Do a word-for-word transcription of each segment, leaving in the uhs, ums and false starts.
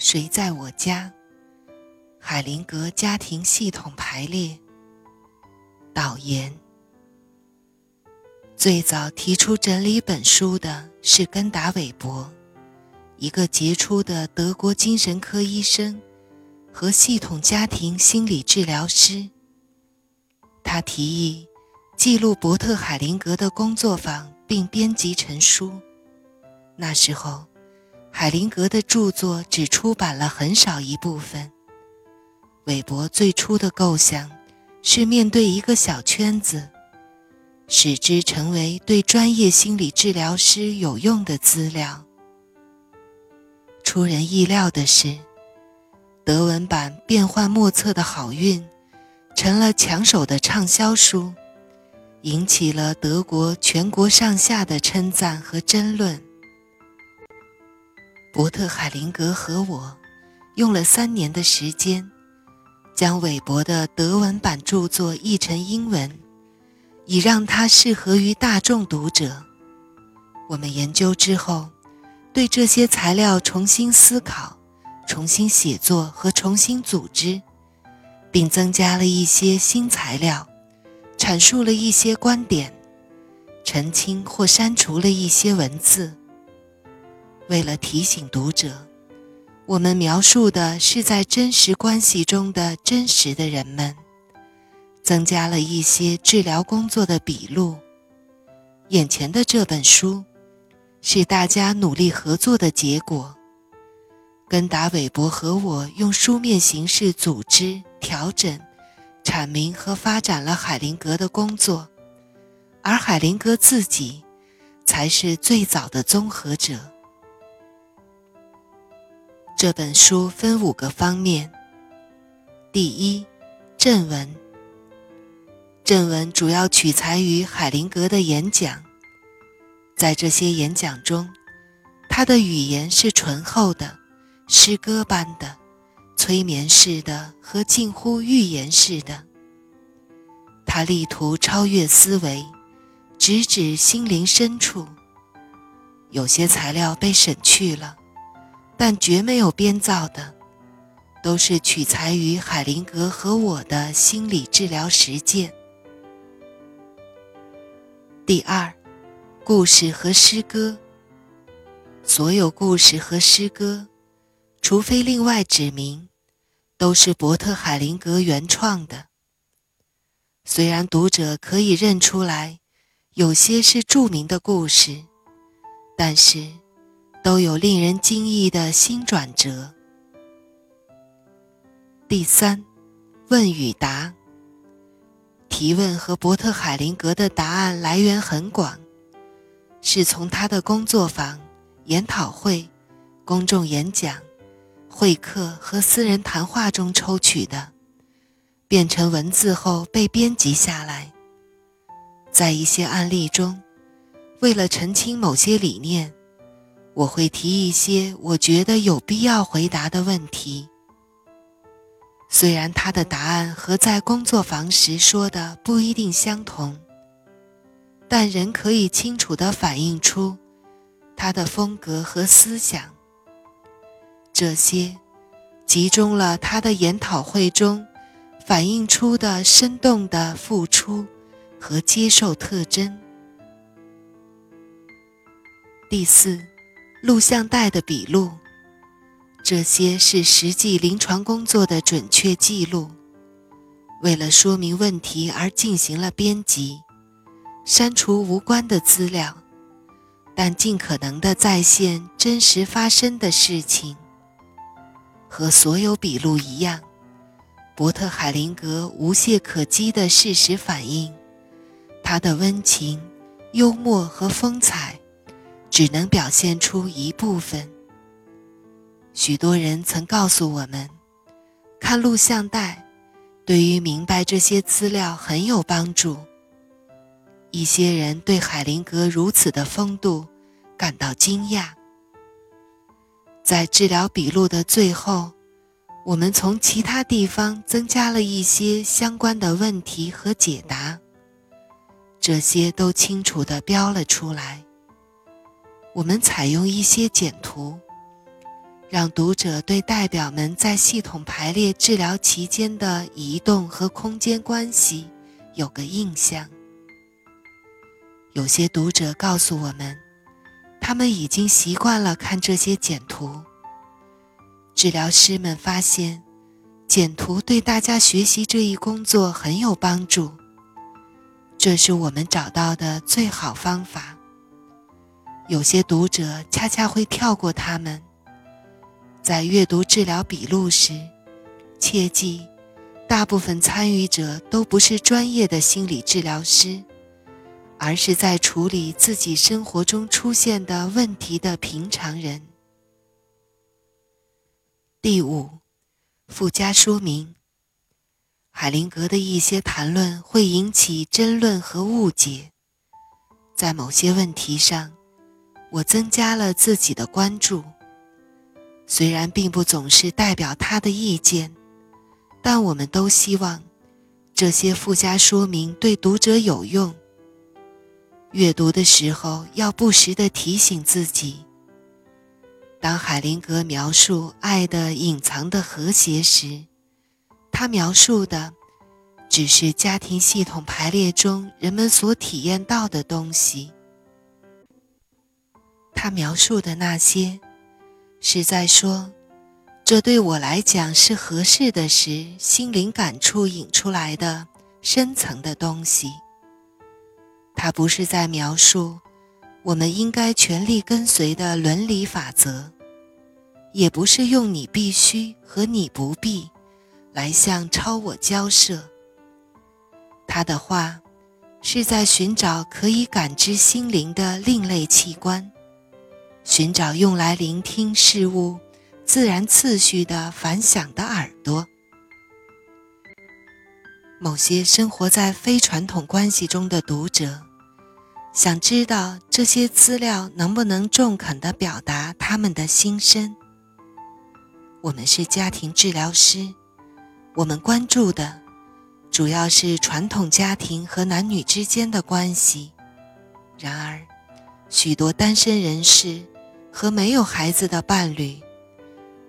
谁在我家？海灵格家庭系统排列。导言：最早提出整理本书的是根达韦伯，一个杰出的德国精神科医生和系统家庭心理治疗师。他提议记录伯特海灵格的工作坊并编辑成书。那时候海灵格的著作只出版了很少一部分。韦伯最初的构想是面对一个小圈子，使之成为对专业心理治疗师有用的资料。出人意料的是，德文版变幻莫测的好运成了抢手的畅销书，引起了德国全国上下的称赞和争论。伯特海灵格和我用了三年的时间，将韦伯的德文版著作译成英文，以让它适合于大众读者。我们研究之后，对这些材料重新思考，重新写作和重新组织，并增加了一些新材料，阐述了一些观点，澄清或删除了一些文字。为了提醒读者，我们描述的是在真实关系中的真实的人们，增加了一些治疗工作的笔录。眼前的这本书是大家努力合作的结果。根达韦伯和我用书面形式组织、调整、阐明和发展了海灵格的工作，而海灵格自己才是最早的综合者。这本书分五个方面。第一，正文。正文主要取材于海灵格的演讲。在这些演讲中，他的语言是醇厚的、诗歌般的、催眠式的和近乎预言式的。他力图超越思维，直指心灵深处。有些材料被省去了，但绝没有编造的，都是取材于海灵格和我的心理治疗实践。第二，故事和诗歌。所有故事和诗歌，除非另外指明，都是伯特海灵格原创的。虽然读者可以认出来有些是著名的故事，但是都有令人惊异的新转折。第三，问与答。提问和伯特海灵格的答案来源很广，是从他的工作坊、研讨会、公众演讲、会客和私人谈话中抽取的，变成文字后被编辑下来。在一些案例中，为了澄清某些理念，我会提一些我觉得有必要回答的问题。虽然他的答案和在工作坊时说的不一定相同，但仍可以清楚地反映出他的风格和思想。这些集中了他的研讨会中反映出的生动的付出和接受特征。第四，录像带的笔录。这些是实际临床工作的准确记录，为了说明问题而进行了编辑，删除无关的资料，但尽可能地再现真实发生的事情。和所有笔录一样，伯特海灵格无懈可击的事实反映，他的温情、幽默和风采只能表现出一部分。许多人曾告诉我们，看录像带对于明白这些资料很有帮助。一些人对海灵格如此的风度感到惊讶。在治疗笔录的最后，我们从其他地方增加了一些相关的问题和解答，这些都清楚地标了出来。我们采用一些简图，让读者对代表们在系统排列治疗期间的移动和空间关系有个印象。有些读者告诉我们，他们已经习惯了看这些简图。治疗师们发现，简图对大家学习这一工作很有帮助，这是我们找到的最好方法。有些读者恰恰会跳过它们，在阅读治疗笔录时，切记，大部分参与者都不是专业的心理治疗师，而是在处理自己生活中出现的问题的平常人。第五，附加说明。海灵格的一些谈论会引起争论和误解，在某些问题上，我增加了自己的关注。虽然并不总是代表他的意见，但我们都希望这些附加说明对读者有用。阅读的时候要不时地提醒自己，当海灵格描述爱的隐藏的和谐时，他描述的只是家庭系统排列中人们所体验到的东西。他描述的那些是在说，这对我来讲是合适的时，心灵感触引出来的深层的东西。他不是在描述我们应该全力跟随的伦理法则，也不是用你必须和你不必来向超我交涉。他的话是在寻找可以感知心灵的另类器官，寻找用来聆听事物自然次序的反响的耳朵。某些生活在非传统关系中的读者想知道这些资料能不能中肯地表达他们的心声。我们是家庭治疗师，我们关注的主要是传统家庭和男女之间的关系。然而，许多单身人士和没有孩子的伴侣，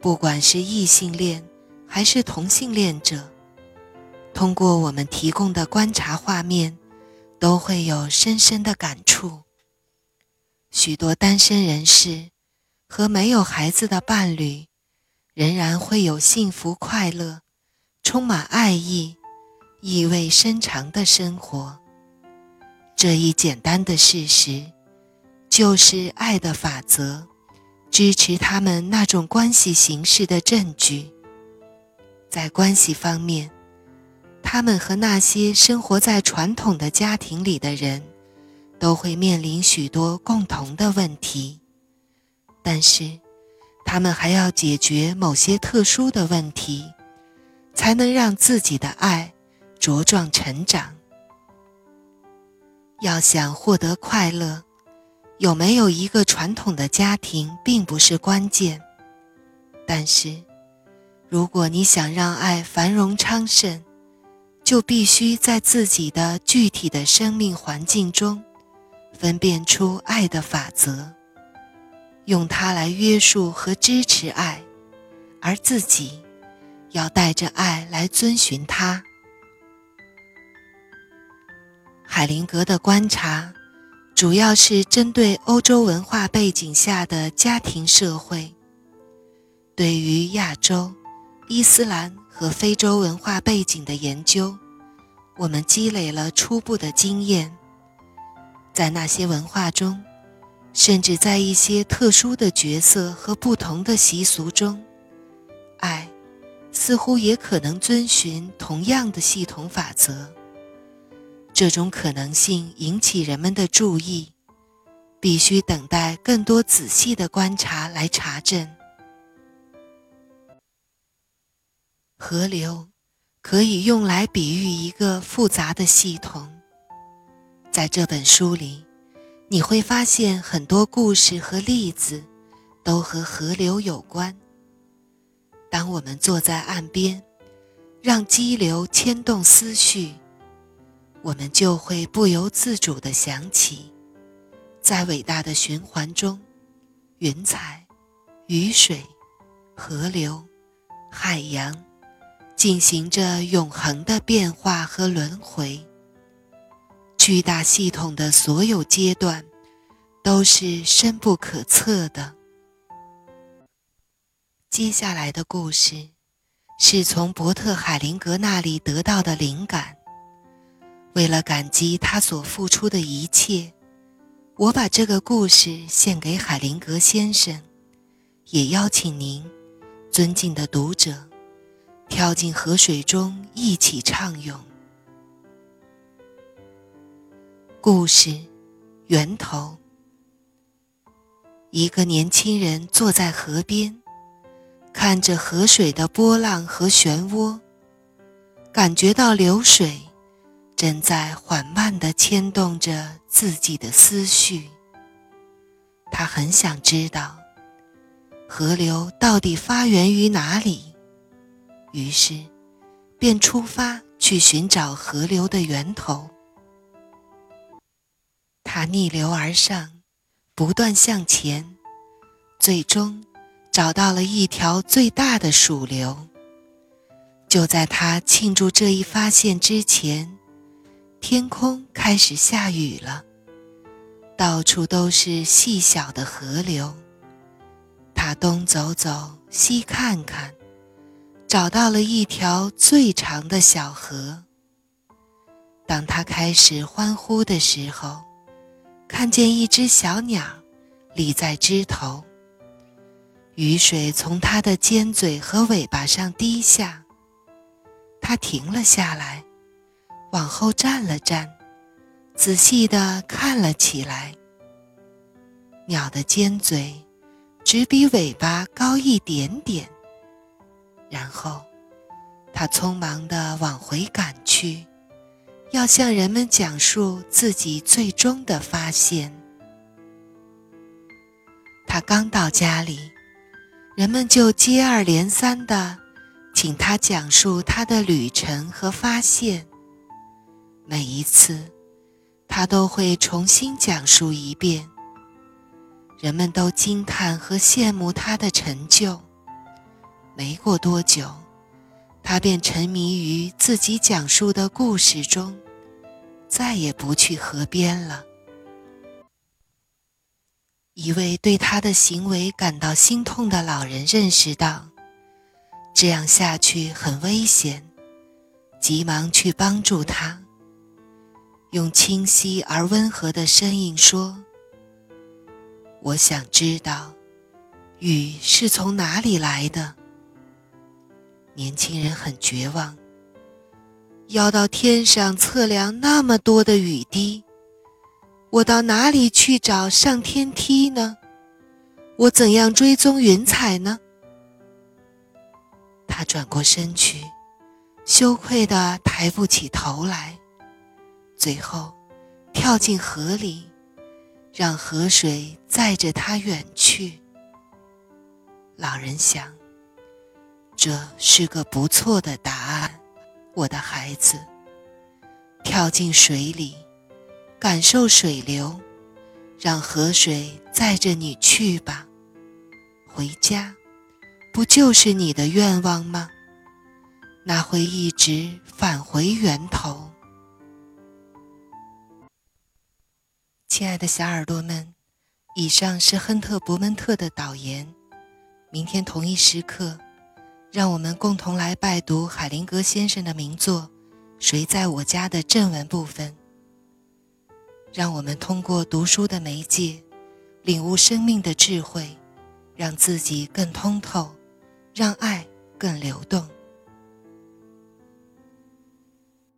不管是异性恋还是同性恋者，通过我们提供的观察画面，都会有深深的感触。许多单身人士和没有孩子的伴侣，仍然会有幸福快乐、充满爱意、意味深长的生活。这一简单的事实，就是爱的法则支持他们那种关系形式的证据。在关系方面，他们和那些生活在传统的家庭里的人都会面临许多共同的问题，但是他们还要解决某些特殊的问题，才能让自己的爱茁壮成长。要想获得快乐，有没有一个传统的家庭并不是关键，但是如果你想让爱繁荣昌盛，就必须在自己的具体的生命环境中分辨出爱的法则，用它来约束和支持爱，而自己要带着爱来遵循它。海灵格的观察主要是针对欧洲文化背景下的家庭社会。对于亚洲、伊斯兰和非洲文化背景的研究，我们积累了初步的经验。在那些文化中，甚至在一些特殊的角色和不同的习俗中，爱似乎也可能遵循同样的系统法则。这种可能性引起人们的注意，必须等待更多仔细的观察来查证。河流可以用来比喻一个复杂的系统。在这本书里，你会发现很多故事和例子都和河流有关。当我们坐在岸边，让激流牵动思绪，我们就会不由自主地想起，在伟大的循环中，云彩、雨水、河流、海洋进行着永恒的变化和轮回。巨大系统的所有阶段都是深不可测的。接下来的故事是从伯特海灵格那里得到的灵感。为了感激他所付出的一切，我把这个故事献给海灵格先生，也邀请您，尊敬的读者，跳进河水中一起畅泳。故事源头：一个年轻人坐在河边，看着河水的波浪和漩涡，感觉到流水正在缓慢地牵动着自己的思绪。他很想知道河流到底发源于哪里，于是便出发去寻找河流的源头。他逆流而上，不断向前，最终找到了一条最大的鼠流。就在他庆祝这一发现之前，天空开始下雨了，到处都是细小的河流。他东走走，西看看，找到了一条最长的小河。当他开始欢呼的时候，看见一只小鸟立在枝头，雨水从它的尖嘴和尾巴上滴下。他停了下来，往后站了站，仔细地看了起来。鸟的尖嘴只比尾巴高一点点。然后，他匆忙地往回赶去，要向人们讲述自己最终的发现。他刚到家里，人们就接二连三地请他讲述他的旅程和发现。每一次，他都会重新讲述一遍。人们都惊叹和羡慕他的成就。没过多久，他便沉迷于自己讲述的故事中，再也不去河边了。一位对他的行为感到心痛的老人认识到，这样下去很危险，急忙去帮助他。用清晰而温和的声音说：我想知道，雨是从哪里来的。年轻人很绝望，要到天上测量那么多的雨滴，我到哪里去找上天梯呢？我怎样追踪云彩呢？他转过身去，羞愧地抬不起头来。最后跳进河里，让河水载着他远去。老人想，这是个不错的答案，我的孩子。跳进水里，感受水流，让河水载着你去吧。回家，不就是你的愿望吗？那会一直返回源头。亲爱的小耳朵们，以上是亨特·伯门特的导言。明天同一时刻，让我们共同来拜读海灵格先生的名作《谁在我家》的正文部分。让我们通过读书的媒介，领悟生命的智慧，让自己更通透，让爱更流动。